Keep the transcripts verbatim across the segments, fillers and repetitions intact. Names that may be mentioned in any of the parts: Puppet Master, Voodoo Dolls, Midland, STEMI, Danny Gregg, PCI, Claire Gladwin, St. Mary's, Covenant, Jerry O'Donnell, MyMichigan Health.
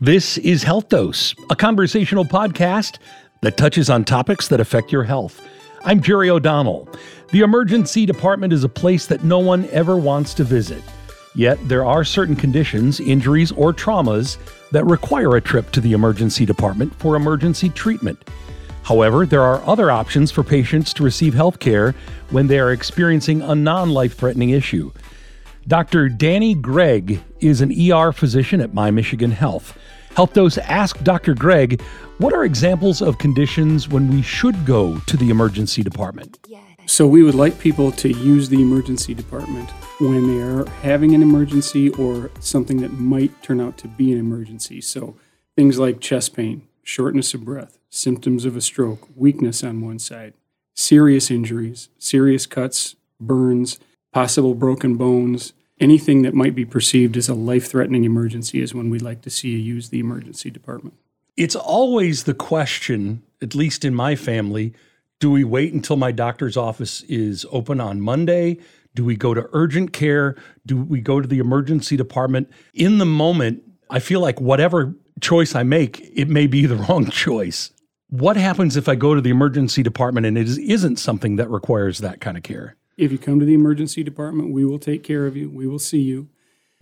This is Health Dose, a conversational podcast that touches on topics that affect your health. I'm Jerry O'Donnell. The emergency department is a place that no one ever wants to visit. Yet there are certain conditions, injuries, or traumas that require a trip to the emergency department for emergency treatment. However, there are other options for patients to receive health care when they are experiencing a non-life-threatening issue. Doctor Danny Gregg is an E R physician at MyMichigan Health. Health Dose asked Doctor Gregg, what are examples of conditions when we should go to the emergency department? So we would like people to use the emergency department when they are having an emergency or something that might turn out to be an emergency. So things like chest pain, shortness of breath, symptoms of a stroke, weakness on one side, serious injuries, serious cuts, burns, possible broken bones, anything that might be perceived as a life-threatening emergency is when we'd like to see you use the emergency department. It's always the question, at least in my family, do we wait until my doctor's office is open on Monday? Do we go to urgent care? Do we go to the emergency department? In the moment, I feel like whatever choice I make, it may be the wrong choice. What happens if I go to the emergency department and it isn't something that requires that kind of care? If you come to the emergency department, we will take care of you. We will see you.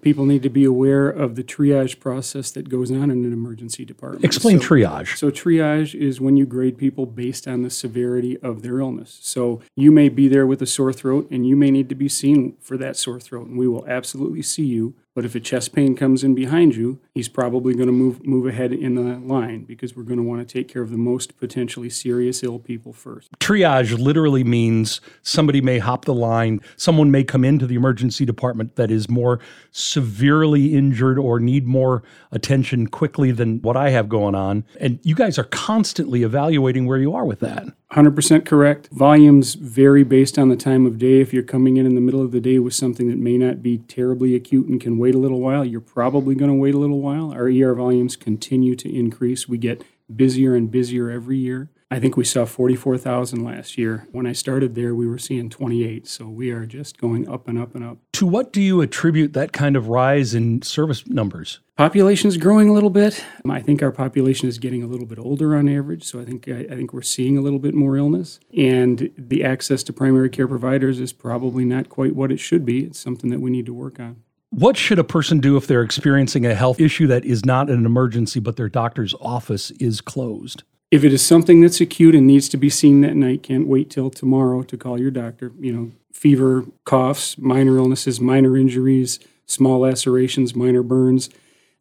People need to be aware of the triage process that goes on in an emergency department. Explain so, triage. So triage is when you grade people based on the severity of their illness. So you may be there with a sore throat, and you may need to be seen for that sore throat, and we will absolutely see you. But if a chest pain comes in behind you, he's probably going to move move ahead in the line because we're going to want to take care of the most potentially serious ill people first. Triage literally means somebody may hop the line. Someone may come into the emergency department that is more severely injured or need more attention quickly than what I have going on. And you guys are constantly evaluating where you are with that. one hundred percent correct. Volumes vary based on the time of day. If you're coming in in the middle of the day with something that may not be terribly acute and can wait a little while, you're probably going to wait a little while. Our E R volumes continue to increase. We get busier and busier every year. I think we saw forty-four thousand last year. When I started there, we were seeing twenty-eight. So we are just going up and up and up. To what do you attribute that kind of rise in service numbers? Population is growing a little bit. Um, I think our population is getting a little bit older on average. So I think I, I think we're seeing a little bit more illness. And the access to primary care providers is probably not quite what it should be. It's something that we need to work on. What should a person do if they're experiencing a health issue that is not an emergency, but their doctor's office is closed? If it is something that's acute and needs to be seen that night, can't wait till tomorrow to call your doctor. You know, fever, coughs, minor illnesses, minor injuries, small lacerations, minor burns.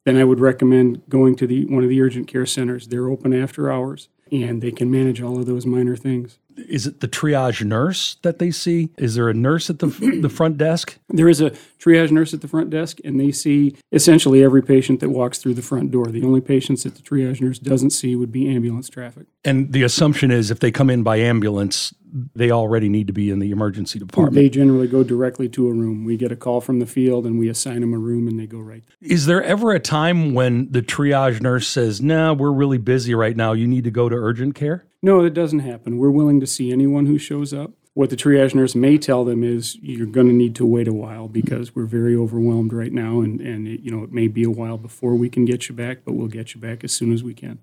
Then I would recommend going to the one of the urgent care centers. They're open after hours, and they can manage all of those minor things. Is it the triage nurse that they see? Is there a nurse at the the front desk? There is a triage nurse at the front desk, and they see essentially every patient that walks through the front door. The only patients that the triage nurse doesn't see would be ambulance traffic. And the assumption is if they come in by ambulance, they already need to be in the emergency department. They generally go directly to a room. We get a call from the field, and we assign them a room, and they go right there. Is there ever a time when the triage nurse says, no, nah, we're really busy right now, you need to go to urgent care? No, that doesn't happen. We're willing to see anyone who shows up. What the triage nurse may tell them is you're going to need to wait a while because we're very overwhelmed right now, and, and it, you know, it may be a while before we can get you back, but we'll get you back as soon as we can.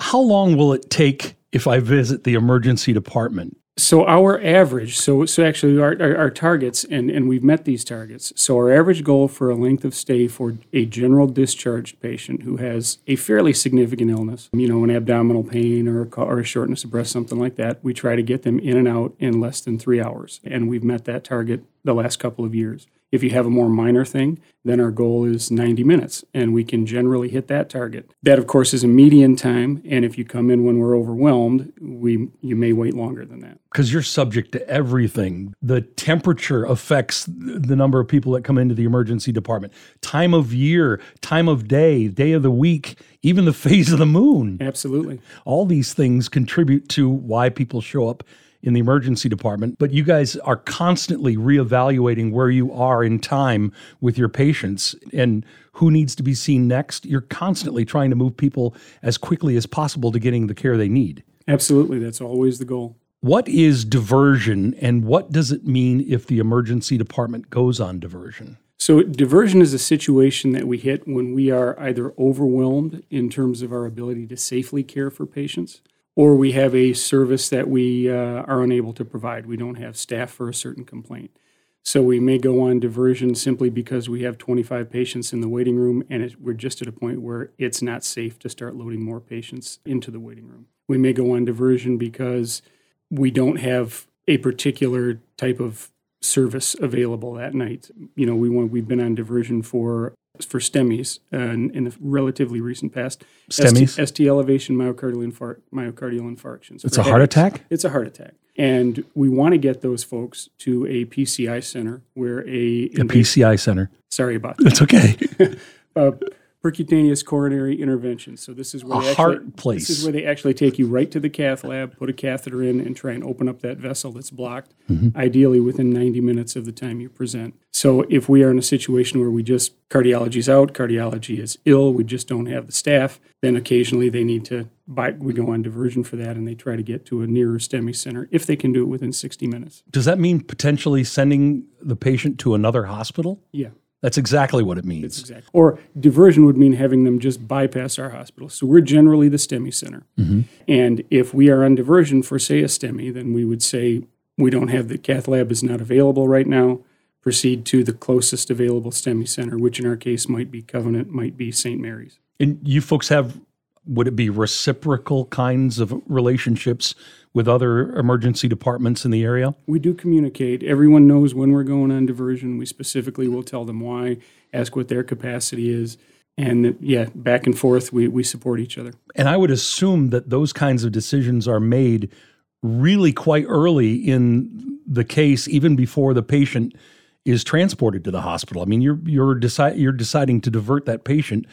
How long will it take if I visit the emergency department? So our average, so so actually our, our, our targets, and, and we've met these targets, so our average goal for a length of stay for a general discharged patient who has a fairly significant illness, you know, an abdominal pain or a, or a shortness of breath, something like that, we try to get them in and out in less than three hours. And we've met that target the last couple of years. If you have a more minor thing, then our goal is ninety minutes, and we can generally hit that target. That, of course, is a median time, and if you come in when we're overwhelmed, we you may wait longer than that. Because you're subject to everything. The temperature affects the number of people that come into the emergency department. Time of year, time of day, day of the week, even the phase of the moon. Absolutely. All these things contribute to why people show up in the emergency department, but you guys are constantly reevaluating where you are in time with your patients and who needs to be seen next. You're constantly trying to move people as quickly as possible to getting the care they need. Absolutely. That's always the goal. What is diversion, and what does it mean if the emergency department goes on diversion? So diversion is a situation that we hit when we are either overwhelmed in terms of our ability to safely care for patients, or we have a service that we uh, are unable to provide. We don't have staff for a certain complaint. So we may go on diversion simply because we have twenty-five patients in the waiting room, and it, we're just at a point where it's not safe to start loading more patients into the waiting room. We may go on diversion because we don't have a particular type of service available that night. You know, we want, we've been on diversion for for STEMIs uh, in, in the relatively recent past. STEMIs? S T elevation myocardial, infarct, myocardial infarctions. It's a heart attack? It's a heart attack. And we want to get those folks to a P C I center where a... The P C I center. Sorry about that. That's okay. uh, percutaneous coronary intervention. So this is where a they heart actually, place. This is where they actually take you right to the cath lab, put a catheter in, and try and open up that vessel that's blocked. Mm-hmm. Ideally within ninety minutes of the time you present. So if we are in a situation where we just cardiology's out, cardiology is ill, we just don't have the staff, then occasionally they need to buy. We go on diversion for that, and they try to get to a nearer STEMI center if they can do it within sixty minutes. Does that mean potentially sending the patient to another hospital? Yeah. That's exactly what it means. Exactly. Or diversion would mean having them just bypass our hospital. So we're generally the STEMI center. Mm-hmm. And if we are on diversion for, say, a STEMI, then we would say we don't have the cath lab is not available right now. Proceed to the closest available STEMI center, which in our case might be Covenant, might be Saint Mary's. And you folks have, would it be reciprocal kinds of relationships with other emergency departments in the area? We do communicate. Everyone knows when we're going on diversion. We specifically will tell them why, ask what their capacity is, and yeah, back and forth, we, we support each other. And I would assume that those kinds of decisions are made really quite early in the case, even before the patient is transported to the hospital. I mean, you're you're, deci- you're deciding to divert that patient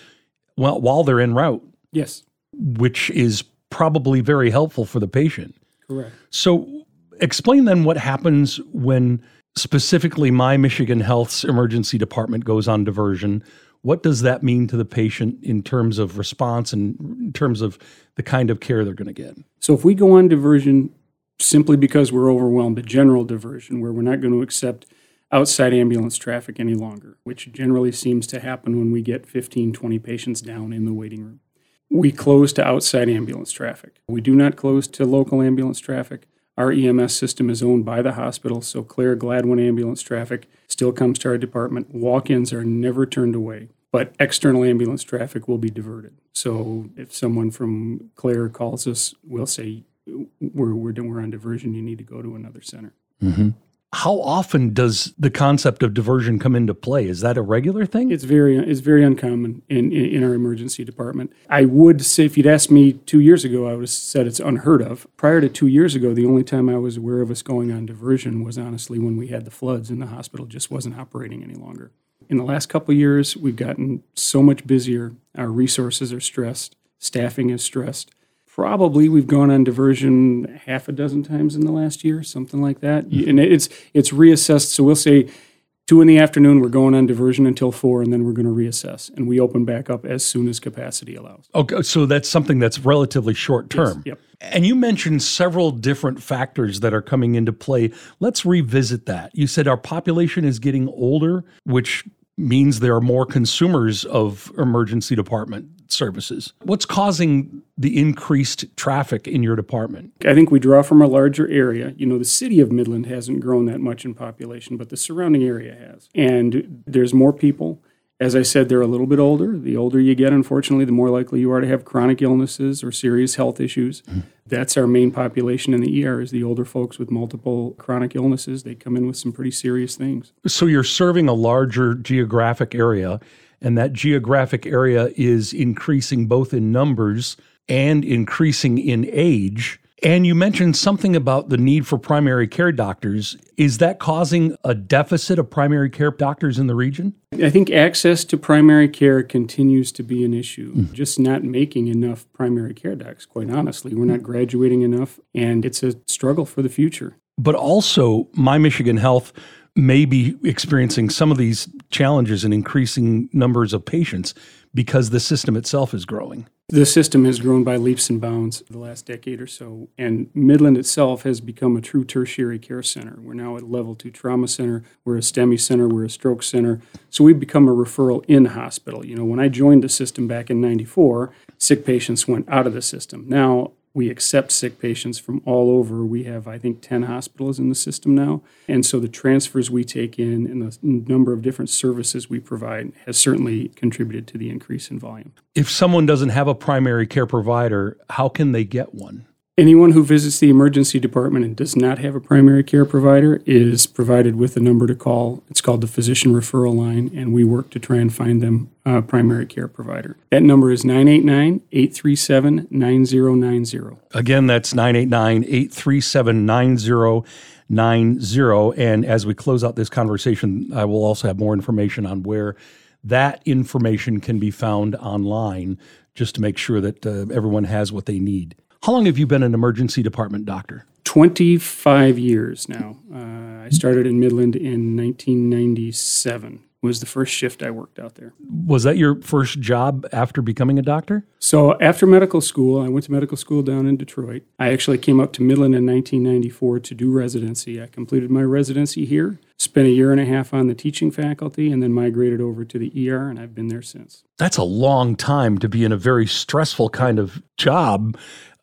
while, while they're en route. Yes. Which is probably very helpful for the patient. Correct. So explain then what happens when specifically MyMichigan Health's emergency department goes on diversion. What does that mean to the patient in terms of response and in terms of the kind of care they're going to get? So if we go on diversion simply because we're overwhelmed, a general diversion where we're not going to accept outside ambulance traffic any longer, which generally seems to happen when we get fifteen, twenty patients down in the waiting room. We close to outside ambulance traffic. We do not close to local ambulance traffic. Our E M S system is owned by the hospital, so Claire Gladwin ambulance traffic still comes to our department. Walk-ins are never turned away, but external ambulance traffic will be diverted. So if someone from Claire calls us, we'll say, we're, we're, we're on diversion, you need to go to another center. Mm-hmm. How often does the concept of diversion come into play? Is that a regular thing? It's very it's very uncommon in, in, in our emergency department. I would say if you'd asked me two years ago, I would have said it's unheard of. Prior to two years ago, the only time I was aware of us going on diversion was honestly when we had the floods and the hospital just wasn't operating any longer. In the last couple of years, we've gotten so much busier. Our resources are stressed. Staffing is stressed. Probably we've gone on diversion half a dozen times in the last year, something like that. And it's it's reassessed. So we'll say two in the afternoon, we're going on diversion until four, and then we're going to reassess. And we open back up as soon as capacity allows. Okay, so that's something that's relatively short term. Yes, yep. And you mentioned several different factors that are coming into play. Let's revisit that. You said our population is getting older, which means there are more consumers of emergency department services. What's causing the increased traffic in your department? I think we draw from a larger area. You know, the city of Midland hasn't grown that much in population, but the surrounding area has. And there's more people. As I said, they're a little bit older. The older you get, unfortunately, the more likely you are to have chronic illnesses or serious health issues. Mm. That's our main population in the E R is the older folks with multiple chronic illnesses. They come in with some pretty serious things. So you're serving a larger geographic area, and that geographic area is increasing both in numbers and increasing in age. And you mentioned something about the need for primary care doctors. Is that causing a deficit of primary care doctors in the region? I think access to primary care continues to be an issue. Mm. Just not making enough primary care docs, quite honestly. We're not graduating enough, and it's a struggle for the future. But also, MyMichigan Health may be experiencing some of these challenges in increasing numbers of patients because the system itself is growing. The system has grown by leaps and bounds the last decade or so, and Midland itself has become a true tertiary care center. We're now at level two trauma center, we're a STEMI center, we're a stroke center, so we've become a referral in hospital. You know, when I joined the system back in ninety-four, sick patients went out of the system. Now we accept sick patients from all over. We have, I think, ten hospitals in the system now, and so the transfers we take in and the number of different services we provide has certainly contributed to the increase in volume. If someone doesn't have a primary care provider, how can they get one? Anyone who visits the emergency department and does not have a primary care provider is provided with a number to call. It's called the physician referral line, and we work to try and find them a primary care provider. That number is nine eight nine, eight three seven, nine zero nine zero. Again, that's nine eight nine, eight three seven, nine zero nine zero. And as we close out this conversation, I will also have more information on where that information can be found online, just to make sure that uh, everyone has what they need. How long have you been an emergency department doctor? twenty-five years now. Uh, I started in Midland in nineteen ninety-seven. It was the first shift I worked out there. Was that your first job after becoming a doctor? So after medical school, I went to medical school down in Detroit. I actually came up to Midland in nineteen ninety-four to do residency. I completed my residency here, spent a year and a half on the teaching faculty, and then migrated over to the E R, and I've been there since. That's a long time to be in a very stressful kind of job.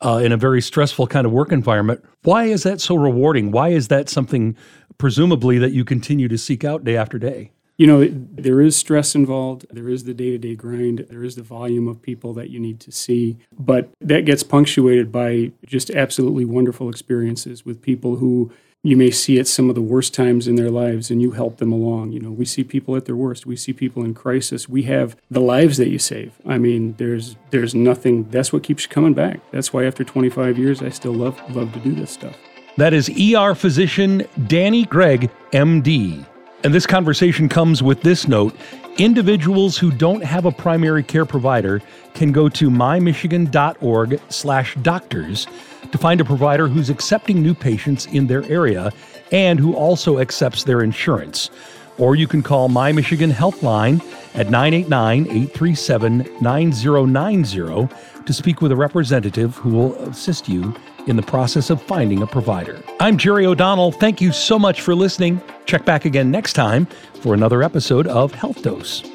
Uh, in a very stressful kind of work environment. Why is that so rewarding? Why is that something, presumably, that you continue to seek out day after day? You know, there is stress involved. There is the day-to-day grind. There is the volume of people that you need to see. But that gets punctuated by just absolutely wonderful experiences with people who you may see at some of the worst times in their lives, and you help them along. You know, we see people at their worst. We see people in crisis. We have the lives that you save. I mean, there's there's nothing. That's what keeps you coming back. That's why after twenty-five years, I still love love to do this stuff. That is E R physician Danny Gregg, M D. And this conversation comes with this note. Individuals who don't have a primary care provider can go to mymichigan.org slash doctors to find a provider who's accepting new patients in their area and who also accepts their insurance. Or you can call MyMichigan Health Line at nine eight nine, eight three seven, nine zero nine zero to speak with a representative who will assist you in the process of finding a provider. I'm Jerry O'Donnell. Thank you so much for listening. Check back again next time for another episode of Health Dose.